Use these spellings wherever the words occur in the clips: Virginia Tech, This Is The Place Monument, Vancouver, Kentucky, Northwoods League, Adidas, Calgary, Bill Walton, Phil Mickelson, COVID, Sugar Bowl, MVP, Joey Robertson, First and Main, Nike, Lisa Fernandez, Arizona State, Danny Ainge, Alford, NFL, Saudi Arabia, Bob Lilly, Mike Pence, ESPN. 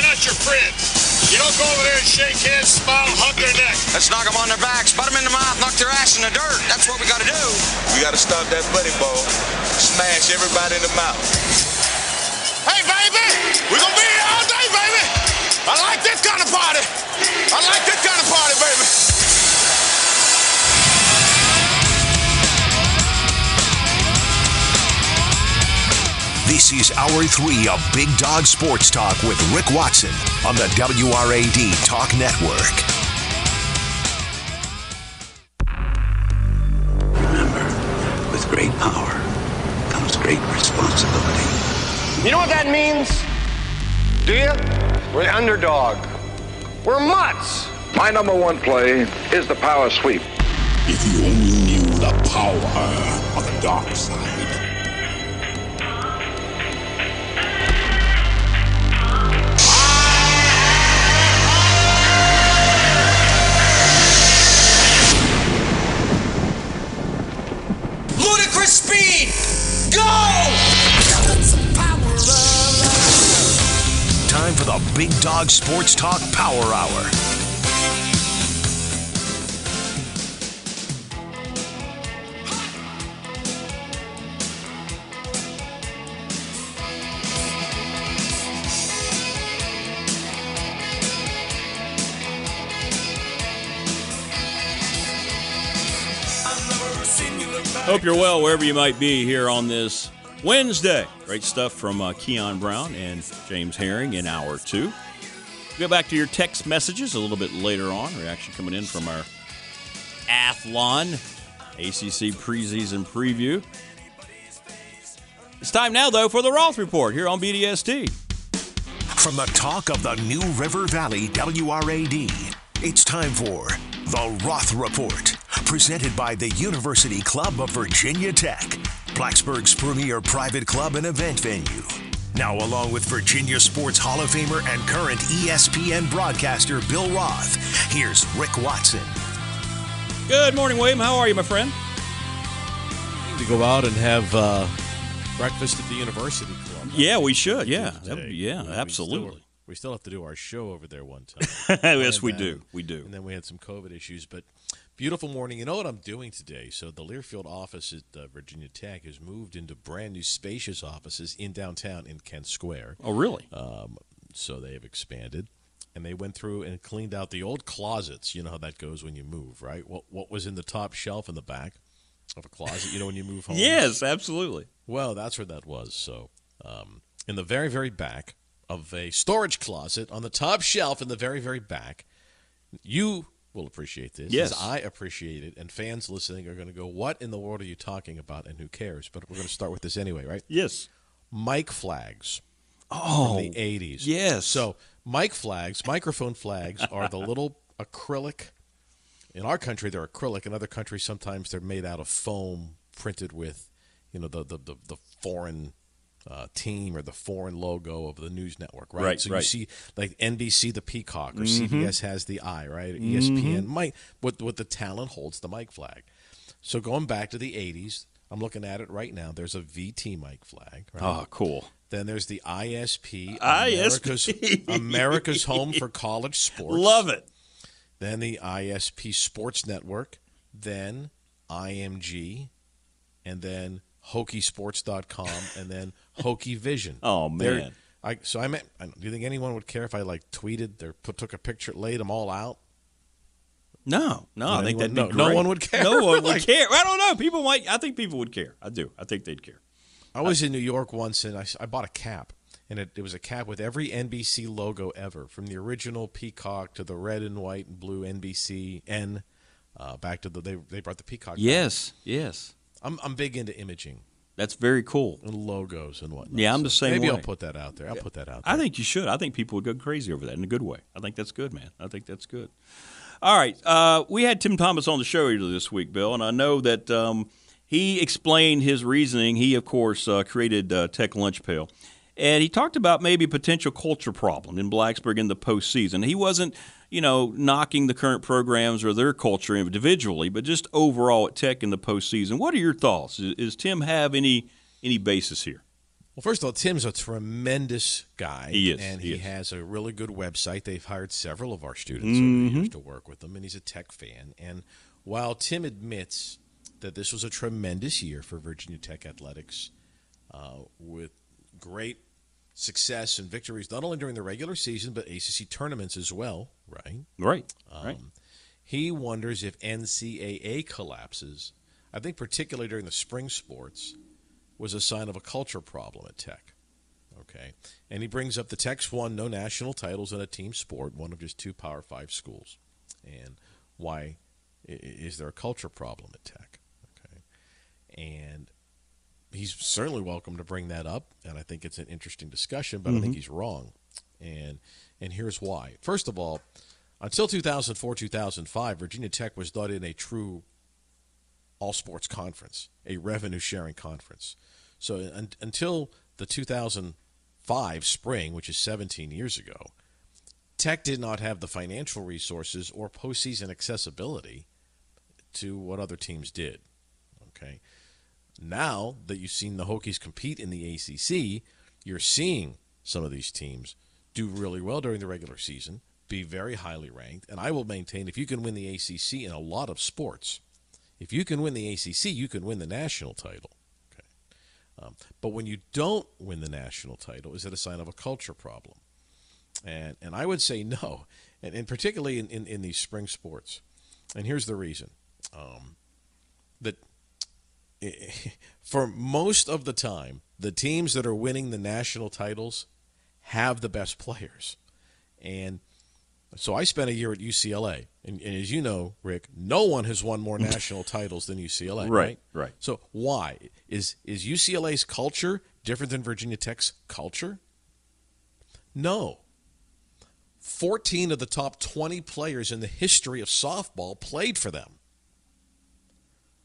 They're not your friends. You don't go over there and shake hands, smile, hug their neck. Let's knock them on their backs, butt them in the mouth, knock their ass in the dirt. That's what we got to do. We got to stop that buddy ball. Smash everybody in the mouth. Hey, baby, we're going to be here all day, baby. I like this kind of party. I like this kind of party, baby. This is Hour 3 of Big Dog Sports Talk with Rick Watson on the WRAD Talk Network. Remember, with great power comes great responsibility. You know what that means? Do you? We're the underdog. We're mutts. My number one play is the power sweep. If you only knew the power of the dark side. Speed! Go! Time for the Big Dog Sports Talk Power Hour. Hope you're well wherever you might be here on this Wednesday. Great stuff from Keon Brown and James Herring in Hour 2. We'll go back to your text messages a little bit later on. Reaction coming in from our Athlon ACC preseason preview. It's time now, though, for the Roth Report here on BDST. From the talk of the New River Valley WRAD, it's time for the Roth Report. Presented by the University Club of Virginia Tech, Blacksburg's premier private club and event venue. Now, along with Virginia Sports Hall of Famer and current ESPN broadcaster Bill Roth, here's Rick Watson. Good morning, William. How are you, my friend? I need to go out and have breakfast at the University Club. Yeah, we should. Yeah, absolutely. We still have to do our show over there one time. Yes, we do. We do. And then we had some COVID issues, but... Beautiful morning. You know what I'm doing today? So the Learfield office at Virginia Tech has moved into brand new spacious offices in downtown in Kent Square. Oh, really? So they have expanded. And they went through and cleaned out the old closets. You know how that goes when you move, right? What was in the top shelf in the back of a closet, you know, when you move home? Yes, absolutely. Well, that's where that was. So in the very, very back of a storage closet on the top shelf in the very, very back, you... will appreciate this. Yes. I appreciate it, and fans listening are going to go, what in the world are you talking about, and who cares? But we're going to start with this anyway, right? Yes. Mic flags. Oh. From the 80s. Yes. So mic flags, microphone flags, are the little acrylic. In our country, they're acrylic. In other countries, sometimes they're made out of foam printed with, you know, the foreign... team or the foreign logo of the news network, right? Right, so you see like NBC, the peacock, or CBS has the eye, right? Or ESPN, mic, what the talent holds, the mic flag. So going back to the 80s, I'm looking at it right now. There's a VT mic flag. Right? Oh, cool. Then there's the ISP, America's Home for College Sports. Love it. Then the ISP Sports Network, then IMG, and then Hokiesports.com, and then Hokey Vision. Oh, man. Do you think anyone would care if I, like, tweeted or took a picture, laid them all out? No, I think that'd be great. No one would care. No one would care. I don't know. I think people would care. I do. I think they'd care. I was in New York once, and I bought a cap, and it was a cap with every NBC logo ever, from the original peacock to the red and white and blue NBC, and back to they brought the peacock. Yes, back. Yes. I'm big into imaging. That's very cool. And logos and whatnot. Yeah, I'm the same way. Maybe I'll put that out there. I think you should. I think people would go crazy over that in a good way. I think that's good, man. I think that's good. All right. We had Tim Thomas on the show earlier this week, Bill, and I know that he explained his reasoning. He, of course, created Tech Lunch Pail. And he talked about maybe a potential culture problem in Blacksburg in the postseason. He wasn't, knocking the current programs or their culture individually, but just overall at Tech in the postseason. What are your thoughts? Does Tim have any basis here? Well, first of all, Tim's a tremendous guy. He is. And he has a really good website. They've hired several of our students over the years to work with them, and he's a Tech fan. And while Tim admits that this was a tremendous year for Virginia Tech athletics with great success and victories, not only during the regular season, but ACC tournaments as well, right? Right. He wonders if NCAA collapses, I think particularly during the spring sports, was a sign of a culture problem at Tech. Okay. And he brings up the Tech's won no national titles in a team sport, one of just two Power Five schools. And why is there a culture problem at Tech? Okay. And he's certainly welcome to bring that up, and I think it's an interesting discussion, but I think he's wrong. And here's why. First of all, until 2004-2005, Virginia Tech was not in a true all-sports conference, a revenue-sharing conference. So until the 2005 spring, which is 17 years ago, Tech did not have the financial resources or postseason accessibility to what other teams did. Okay, now that you've seen the Hokies compete in the ACC, you're seeing some of these teams do really well during the regular season, be very highly ranked, and I will maintain if you can win the ACC in a lot of sports, if you can win the ACC, you can win the national title. Okay, but when you don't win the national title, is it a sign of a culture problem? And I would say no, and particularly in these spring sports. And here's the reason. For most of the time, the teams that are winning the national titles have the best players. And so I spent a year at UCLA, and as you know, Rick, no one has won more national titles than UCLA. Right. So why? Is UCLA's culture different than Virginia Tech's culture? No. 14 of the top 20 players in the history of softball played for them.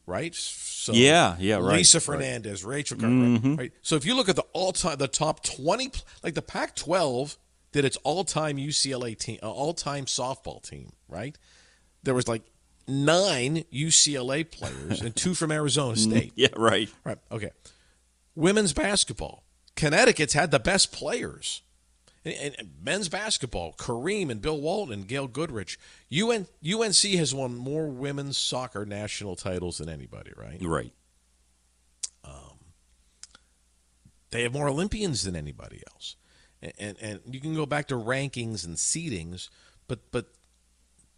Right? So right. Lisa Fernandez, Rachel Carter, right? So if you look at the top 20, like the Pac-12 did its all-time UCLA team, all-time softball team, right? There was like 9 UCLA players and 2 from Arizona State. Right. Okay. Women's basketball. Connecticut's had the best players. And men's basketball, Kareem and Bill Walton and Gail Goodrich. UNC has won more women's soccer national titles than anybody, right? Right. They have more Olympians than anybody else. And you can go back to rankings and seedings, but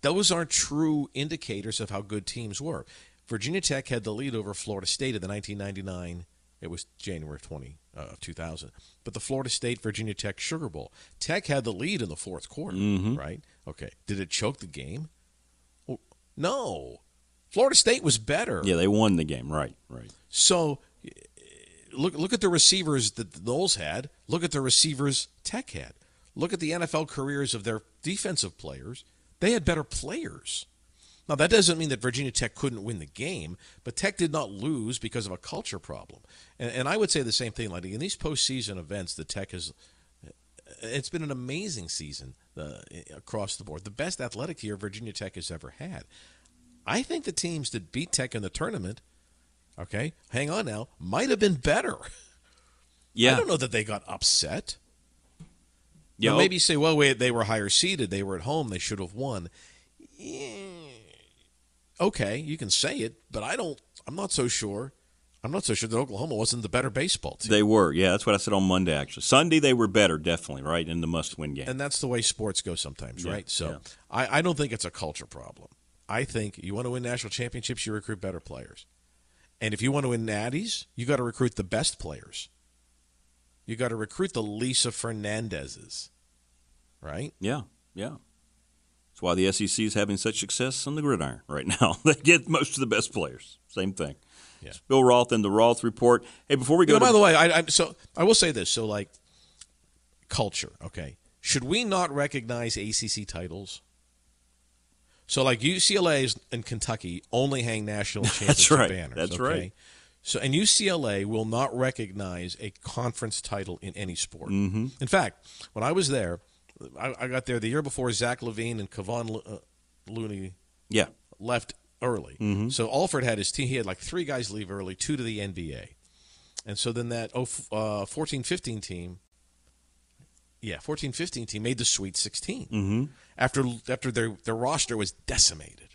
those aren't true indicators of how good teams were. Virginia Tech had the lead over Florida State in the 1999, it was January of 2000, but the Florida State-Virginia Tech Sugar Bowl. Tech had the lead in the fourth quarter, right? Okay. Did it choke the game? Well, no. Florida State was better. Yeah, they won the game, right. So Look at the receivers that the Noles had. Look at the receivers Tech had. Look at the NFL careers of their defensive players. They had better players. Now, that doesn't mean that Virginia Tech couldn't win the game, but Tech did not lose because of a culture problem. And I would say the same thing, Lenny. In these postseason events, the Tech has – it's been an amazing season across the board. The best athletic year Virginia Tech has ever had. I think the teams that beat Tech in the tournament – okay, hang on now, might have been better. Yeah. I don't know that they got upset. Yeah. Maybe you say, well, they were higher seeded, they were at home, they should have won. Yeah. Okay, you can say it, but I'm not so sure. I'm not so sure that Oklahoma wasn't the better baseball team. They were, yeah. That's what I said on Monday, actually. Sunday, they were better, definitely, right, in the must-win game. And that's the way sports go sometimes, right? So I don't think it's a culture problem. I think you want to win national championships, you recruit better players. And if you want to win natties, you got to recruit the best players. You got to recruit the Lisa Fernandezes, right? Yeah. That's why the SEC is having such success on the gridiron right now. They get most of the best players. Same thing. Yeah. It's Bill Roth and the Roth Report. Hey, before we go, by the way, I will say this. So, like, culture. Okay, should we not recognize ACC titles? So, like, UCLA and Kentucky only hang national championship banners. That's right. So, and UCLA will not recognize a conference title in any sport. In fact, when I was there, I got there the year before Zach Levine and Kevon Looney left early. So Alford had his team. He had, like, 3 guys leave early, 2 to the NBA. And so then that 14-15 team, 14-15 team made the Sweet 16 after their roster was decimated.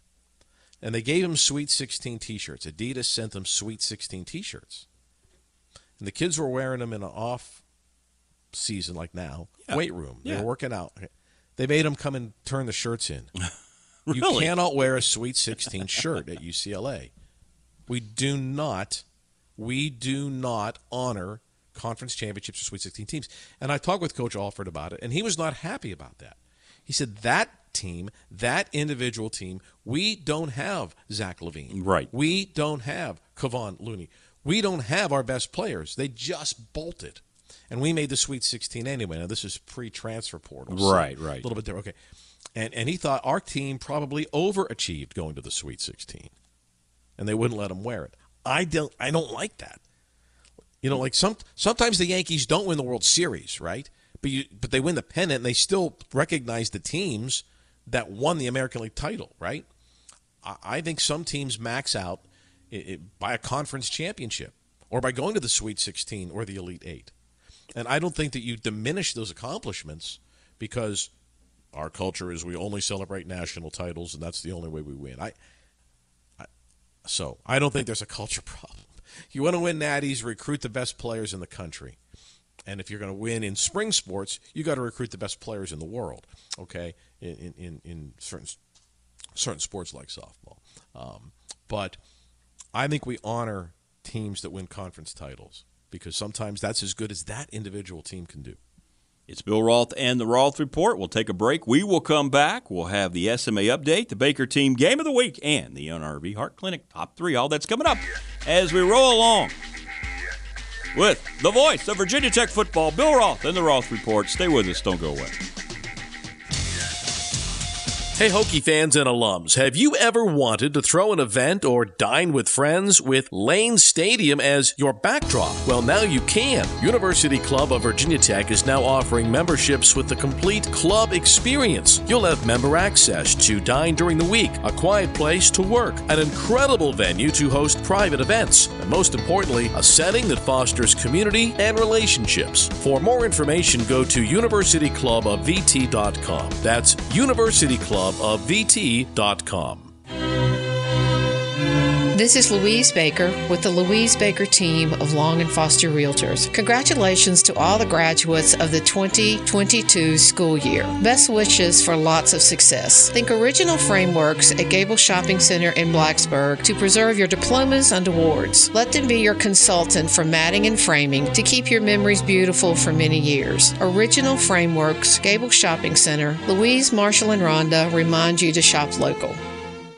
And they gave them Sweet 16 T-shirts. Adidas sent them Sweet 16 T-shirts. And the kids were wearing them in an off season like now, weight room. Yeah. They were working out. They made them come and turn the shirts in. Really? You cannot wear a Sweet 16 shirt at UCLA. We do not honor conference championships or Sweet 16 teams. And I talked with Coach Alford about it, and he was not happy about that. He said that individual team, we don't have Zach Levine. Right. We don't have Kevon Looney. We don't have our best players. They just bolted. And we made the Sweet 16 anyway. Now, this is pre-transfer portal. So right. A little bit different. Okay. And he thought our team probably overachieved going to the Sweet 16. And they wouldn't let them wear it. I don't like that. You know, like sometimes the Yankees don't win the World Series, right? But they win the pennant, and they still recognize the teams that won the American League title, right? I think some teams max out by a conference championship or by going to the Sweet 16 or the Elite Eight. And I don't think that you diminish those accomplishments because our culture is we only celebrate national titles, and that's the only way we win. So I don't think there's a culture problem. You want to win natties, recruit the best players in the country. And if you're going to win in spring sports, you got to recruit the best players in the world, okay, in certain sports like softball. But I think we honor teams that win conference titles because sometimes that's as good as that individual team can do. It's Bill Roth and the Roth Report. We'll take a break. We will come back. We'll have the SMA update, the Baker team game of the week, and the NRV Heart Clinic top 3. All that's coming up as we roll along with the voice of Virginia Tech football, Bill Roth and the Roth Report. Stay with us. Don't go away. Hey, Hokey fans and alums, have you ever wanted to throw an event or dine with friends with Lane Stadium as your backdrop? Well, now you can. University Club of Virginia Tech is now offering memberships with the complete club experience. You'll have member access to dine during the week, a quiet place to work, an incredible venue to host private events, and most importantly, a setting that fosters community and relationships. For more information, go to universityclubofvt.com. That's University Club of VT.com. This is Louise Baker with the Louise Baker team of Long and Foster Realtors. Congratulations to all the graduates of the 2022 school year. Best wishes for lots of success. Think Original Frameworks at Gable Shopping Center in Blacksburg to preserve your diplomas and awards. Let them be your consultant for matting and framing to keep your memories beautiful for many years. Original Frameworks, Gable Shopping Center, Louise, Marshall, and Rhonda remind you to shop local.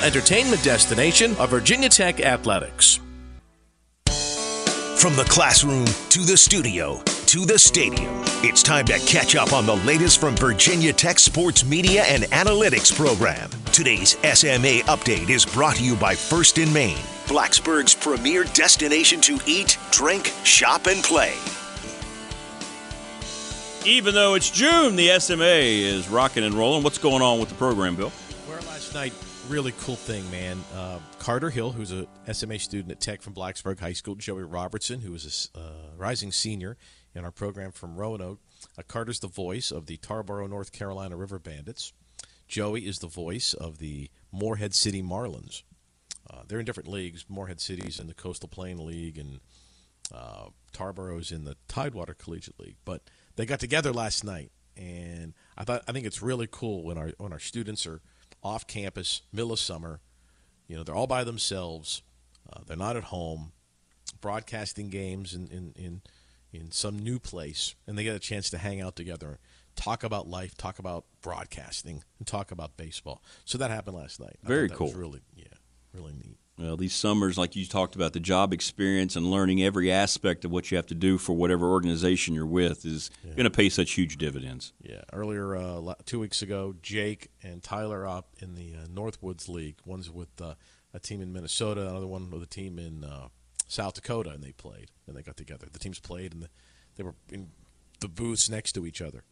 entertainment destination of Virginia Tech athletics. From the classroom to the studio to the stadium, it's time to catch up on the latest from Virginia Tech sports media and analytics program. Today's SMA update is brought to you by First and Main, Blacksburg's premier destination to eat, drink, shop, and play. Even though it's June, the SMA is rocking and rolling. What's going on with the program, Bill? Where last night? Really cool thing, man. Carter Hill, who's a SMA student at Tech from Blacksburg High School, Joey Robertson, who is a rising senior in our program from Roanoke. Carter's the voice of the Tarboro, North Carolina River Bandits. Joey is the voice of the Moorhead City Marlins. They're in different leagues. Moorhead City's in the Coastal Plain League, and Tarboro's in the Tidewater Collegiate League. But they got together last night, and I think it's really cool when our students are off campus, middle of summer. You know, they're all by themselves. They're not at home, broadcasting games in some new place. And they get a chance to hang out together, talk about life, talk about broadcasting, and talk about baseball. So that happened last night. Very cool. Was really neat. Well, these summers, like you talked about, the job experience and learning every aspect of what you have to do for whatever organization you're with is going to pay such huge dividends. Yeah. Earlier, 2 weeks ago, Jake and Tyler Opp in the Northwoods League. One's with a team in Minnesota, another one with a team in South Dakota, and they played, and they got together. The teams played, and they were in the booths next to each other.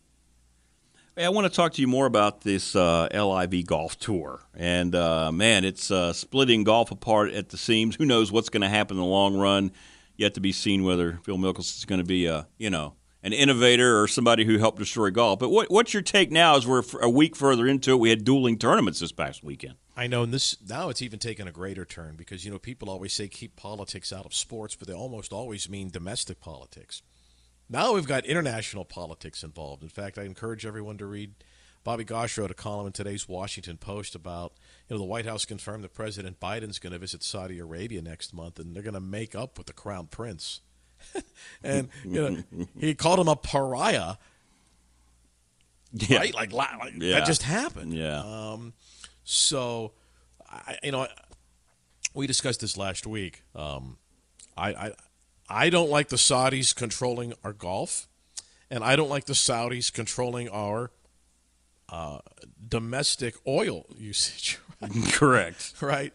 Hey, I want to talk to you more about this LIV golf tour. And, man, it's splitting golf apart at the seams. Who knows what's going to happen in the long run? Yet to be seen whether Phil Mickelson is going to be, an innovator or somebody who helped destroy golf. But what's your take now as we're a week further into it? We had dueling tournaments this past weekend. I know, and now it's even taken a greater turn because, people always say keep politics out of sports, but they almost always mean domestic politics. Now we've got international politics involved. In fact, I encourage everyone to read. Bobby Gosch wrote a column in today's Washington Post about, the White House confirmed that President Biden's going to visit Saudi Arabia next month, and they're going to make up with the crown prince. And, he called him a pariah. Yeah. Right? That just happened. Yeah. We discussed this last week. I don't like the Saudis controlling our golf, and I don't like the Saudis controlling our domestic oil usage. Right? Correct. Right?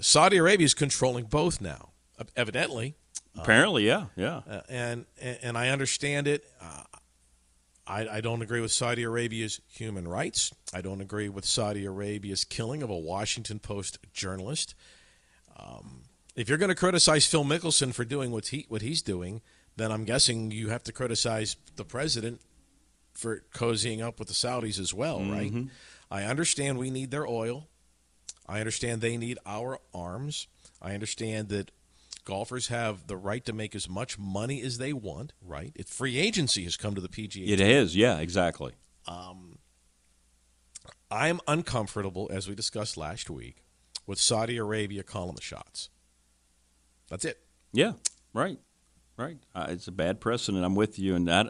Saudi Arabia is controlling both now, evidently. Apparently, yeah. And I understand it. I don't agree with Saudi Arabia's human rights. I don't agree with Saudi Arabia's killing of a Washington Post journalist. If you're going to criticize Phil Mickelson for doing what he's doing, then I'm guessing you have to criticize the president for cozying up with the Saudis as well, mm-hmm. right? I understand we need their oil. I understand they need our arms. I understand that golfers have the right to make as much money as they want, right? Free agency has come to the PGA. It is, yeah, exactly. I'm uncomfortable, as we discussed last week, with Saudi Arabia calling the shots. That's it. Yeah, right. It's a bad precedent. I'm with you. And the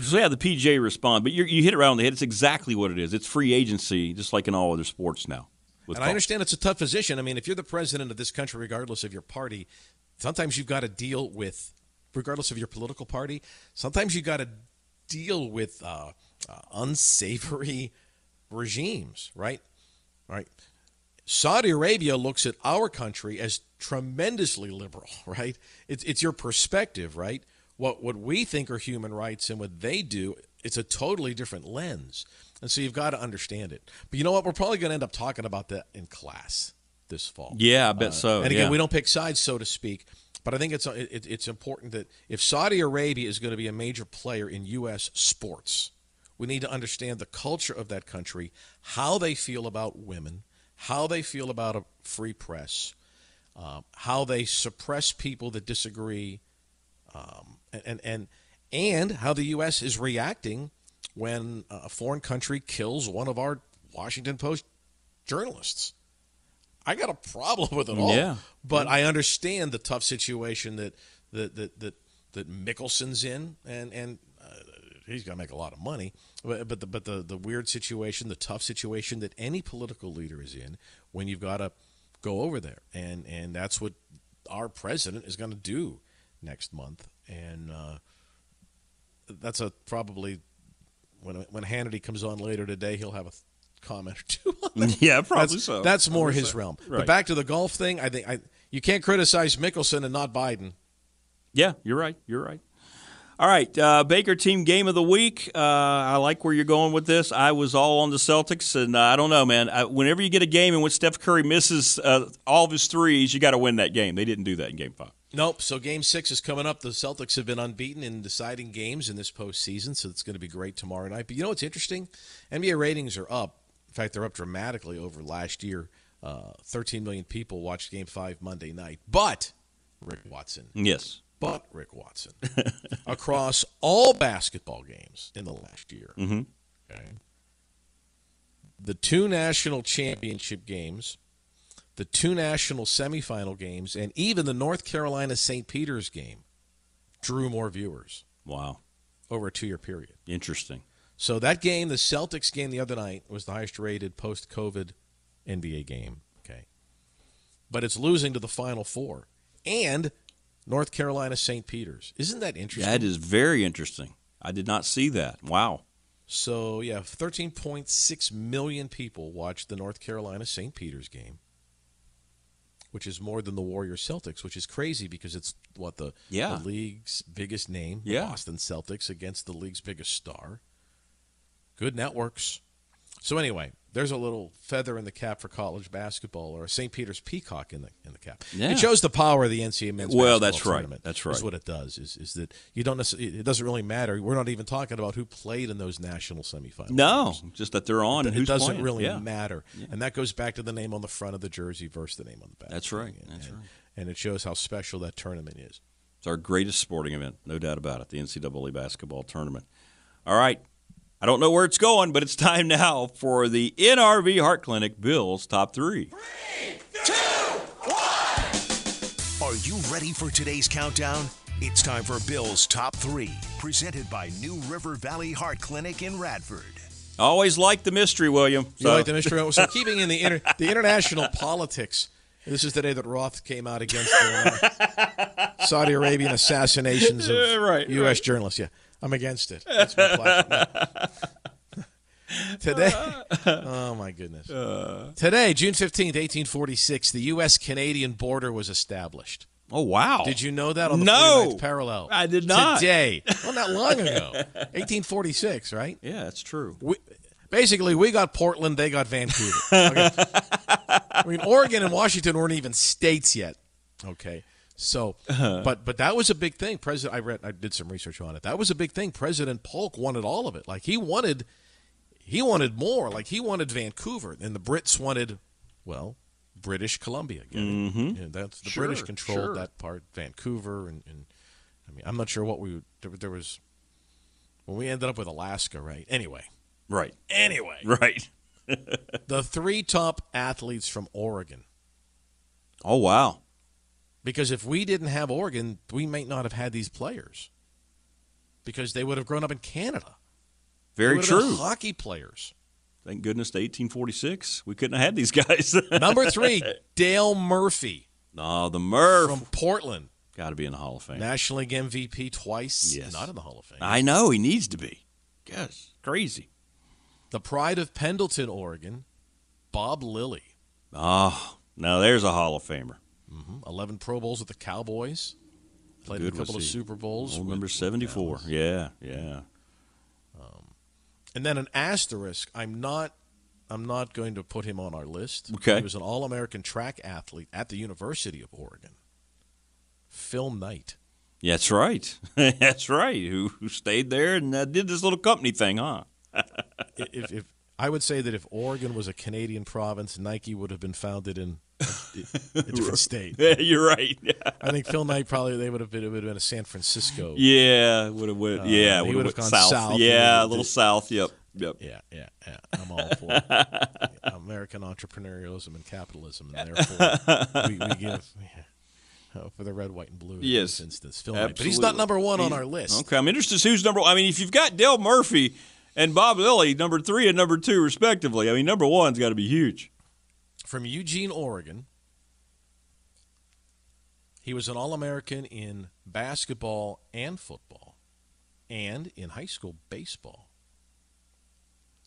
PGA respond, but you hit it right on the head. It's exactly what it is. It's free agency, just like in all other sports now. And golf. I understand it's a tough position. I mean, if you're the president of this country, regardless of your party, sometimes you've got to deal with, regardless of your political party, sometimes you've got to deal with unsavory regimes, right? All right. Saudi Arabia looks at our country as tremendously liberal, right? It's your perspective, right? What we think are human rights and what they do, it's a totally different lens. And so you've got to understand it. But you know what? We're probably going to end up talking about that in class this fall. Yeah, I bet so. And again, we don't pick sides, so to speak. But I think it's important that if Saudi Arabia is going to be a major player in U.S. sports, we need to understand the culture of that country, how they feel about women, how they feel about a free press, how they suppress people that disagree, and how the U.S. is reacting when a foreign country kills one of our Washington Post journalists. I got a problem with it all, but I understand the tough situation that Mickelson's in, and he's going to make a lot of money, but the weird situation, the tough situation that any political leader is in when you've got to go over there. And that's what our president is going to do next month. And that's probably when Hannity comes on later today, he'll have a comment or two on that. Yeah, probably so. That's more his realm. Right. But back to the golf thing, I think you can't criticize Mickelson and not Biden. Yeah, you're right. All right, Baker team game of the week. I like where you're going with this. I was all on the Celtics, and I don't know, man. Whenever you get a game in which Steph Curry misses all of his threes, you got to win that game. They didn't do that in Game 5. Nope, so Game 6 is coming up. The Celtics have been unbeaten in deciding games in this postseason, so it's going to be great tomorrow night. But you know what's interesting? NBA ratings are up. In fact, they're up dramatically over last year. 13 million people watched Game 5 Monday night. But Rick Watson, across all basketball games in the last year. Mm-hmm. Okay. The two national championship games, the two national semifinal games, and even the North Carolina-St. Peter's game drew more viewers. Wow. Over a two-year period. Interesting. So that game, the Celtics game the other night, was the highest-rated post-COVID NBA game. but it's losing to the Final Four and North Carolina St. Peter's. Isn't that interesting? That is very interesting. I did not see that. Wow. So, yeah, 13.6 million people watched the North Carolina St. Peter's game, which is more than the Warriors-Celtics, which is crazy because it's, what, the league's biggest name, the Boston Celtics, against the league's biggest star. Good networks. So, anyway, there's a little feather in the cap for college basketball, or a St. Peter's peacock in the cap. Yeah. It shows the power of the NCAA men's basketball tournament. That's right. That's what it does. Is that you don't necessarily? It doesn't really matter. We're not even talking about who played in those national semifinals. No, just that they're on. It doesn't really matter, and that goes back to the name on the front of the jersey versus the name on the back. That's right. That's right. And it shows how special that tournament is. It's our greatest sporting event, no doubt about it. The NCAA basketball tournament. All right. I don't know where it's going, but it's time now for the NRV Heart Clinic Bill's Top 3. 3, 2, 1! Are you ready for today's countdown? It's time for Bill's Top 3, presented by New River Valley Heart Clinic in Radford. I always like the mystery, William. So. You like the mystery? So keeping in the international politics, this is the day that Roth came out against the Saudi Arabian assassinations of U.S. journalists. Yeah. I'm against it. That's my platform. Today, oh my goodness. Today, June 15th, 1846, the U.S.-Canadian border was established. Oh, wow. Did you know that on the 49th parallel? I did not. Today. Well, not long ago. 1846, right? Yeah, that's true. Basically, we got Portland, they got Vancouver. Okay. I mean, Oregon and Washington weren't even states yet. Okay. So, but that was a big thing. I did some research on it. That was a big thing. President Polk wanted all of it. Like he wanted more. Like he wanted Vancouver, and the Brits wanted, well, British Columbia. And that's the British controlled that part, Vancouver, and I mean, I'm not sure what there was when we ended up with Alaska, right? Anyway. The three top athletes from Oregon. Oh wow. Because if we didn't have Oregon, we might not have had these players. Because they would have grown up in Canada. Very true. They would have been hockey players. Thank goodness to 1846. We couldn't have had these guys. Number 3, Dale Murphy. No, the Murph. From Portland. Got to be in the Hall of Fame. National League MVP twice. Yes. Not in the Hall of Fame. I know. He needs to be. Gosh, crazy. The pride of Pendleton, Oregon, Bob Lilly. Oh, now there's a Hall of Famer. 11 Pro Bowls with the Cowboys. Played a couple of Super Bowls. I remember 74. Yeah. And then an asterisk. I'm not going to put him on our list. Okay. He was an All-American track athlete at the University of Oregon. Phil Knight. Yeah, that's right. That's right. Who stayed there and did this little company thing, huh? if I would say that if Oregon was a Canadian province, Nike would have been founded in a different state. Yeah, you're right. Yeah. I think Phil Knight probably it would have been a San Francisco. Yeah, would have went. Yeah, he would have gone south. Yeah, a little south. Yep. Yeah. I'm all for American entrepreneurialism and capitalism, and therefore we give for the red, white, and blue. Yes, in this instance, Phil Knight. But he's not number one on our list. Okay, I'm interested who's number one. I mean, if you've got Dale Murphy and Bob Lilly, number 3 and number 2, respectively. I mean, number 1's got to be huge. From Eugene, Oregon, he was an All-American in basketball and football, and in high school baseball.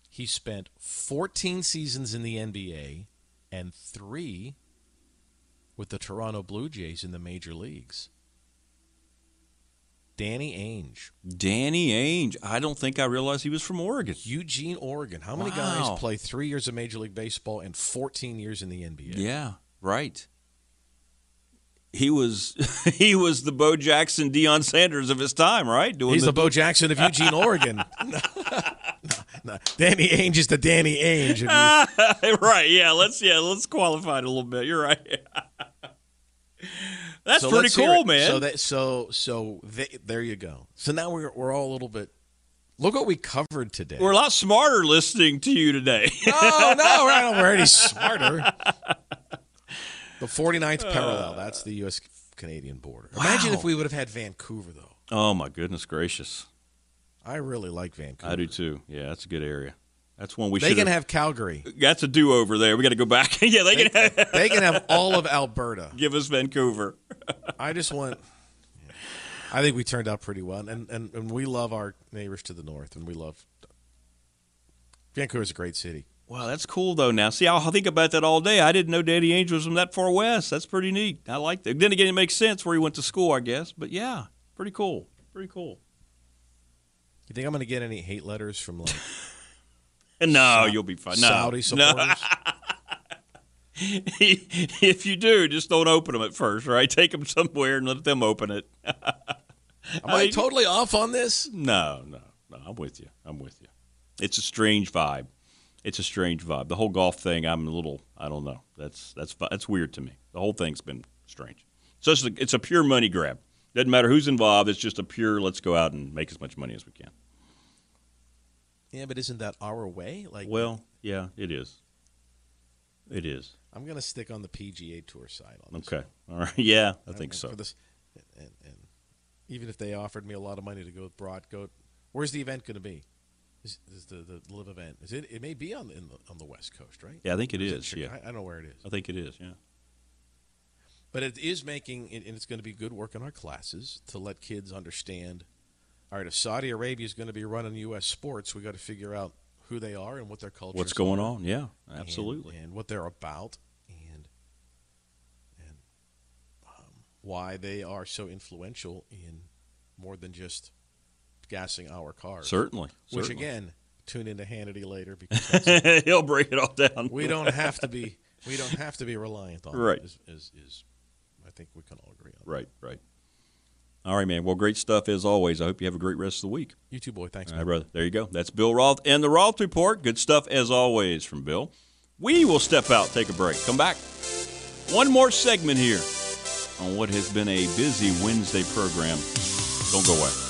He spent 14 seasons in the NBA and 3 with the Toronto Blue Jays in the major leagues. Danny Ainge. I don't think I realized he was from Oregon. Eugene, Oregon. How many guys play 3 years of Major League Baseball and 14 years in the NBA? Yeah, right. He was the Bo Jackson, Deion Sanders of his time, right? He's the Bo Jackson of Eugene, Oregon. No. Danny Ainge is the Danny Ainge. Right? Yeah. Let's qualify it a little bit. You're right. That's so pretty cool, man. There you go. So now we're all a little bit. Look what we covered today. We're a lot smarter listening to you today. No, we're already smarter. The 49th parallel. That's the U.S.-Canadian border. Wow. Imagine if we would have had Vancouver, though. Oh my goodness gracious! I really like Vancouver. I do too. Yeah, that's a good area. That's one we should. They can have Calgary. That's a do-over there. We got to go back. Yeah, they can have all of Alberta. Give us Vancouver. I think we turned out pretty well, and we love our neighbors to the north, and we love Vancouver's a great city. Wow, that's cool though. Now, see, I'll think about that all day. I didn't know Daddy Ainge was from that far west. That's pretty neat. I like that. Then again, it makes sense where he went to school, I guess. But yeah, pretty cool. Pretty cool. You think I'm going to get any hate letters from like? No, you'll be fine. No. Saudi supporters. No. If you do, just don't open them at first, right? Take them somewhere and let them open it. Am I totally off on this? No. I'm with you. It's a strange vibe. The whole golf thing, I don't know. That's weird to me. The whole thing's been strange. So it's a pure money grab. Doesn't matter who's involved. It's just a pure, let's go out and make as much money as we can. Yeah, but isn't that our way? Like, well, yeah, it is. It is. I'm going to stick on the PGA Tour side on this. Okay. All right. Yeah, I think so. For this, and even if they offered me a lot of money to go with Broad, where's the event going to be? Is the live event? Is it? It may be on the West Coast, right? Yeah, I think it is. Yeah, I don't know where it is. I think it is. Yeah. But it is making, and it's going to be good work in our classes to let kids understand. All right, if Saudi Arabia is going to be running U.S. sports, we got to figure out who they are and what their culture is. What's going on? Yeah, absolutely. And what they're about, and why they are so influential in more than just gassing our cars. Certainly. Which, again, tune into Hannity later because he'll break it all down. We don't have to be reliant on. Right. Is I think we can all agree on. Right. All right, man. Well, great stuff as always. I hope you have a great rest of the week. You too, boy. Thanks, man. All right, brother. There you go. That's Bill Roth and the Roth Report. Good stuff as always from Bill. We will step out, take a break, come back. One more segment here on what has been a busy Wednesday program. Don't go away.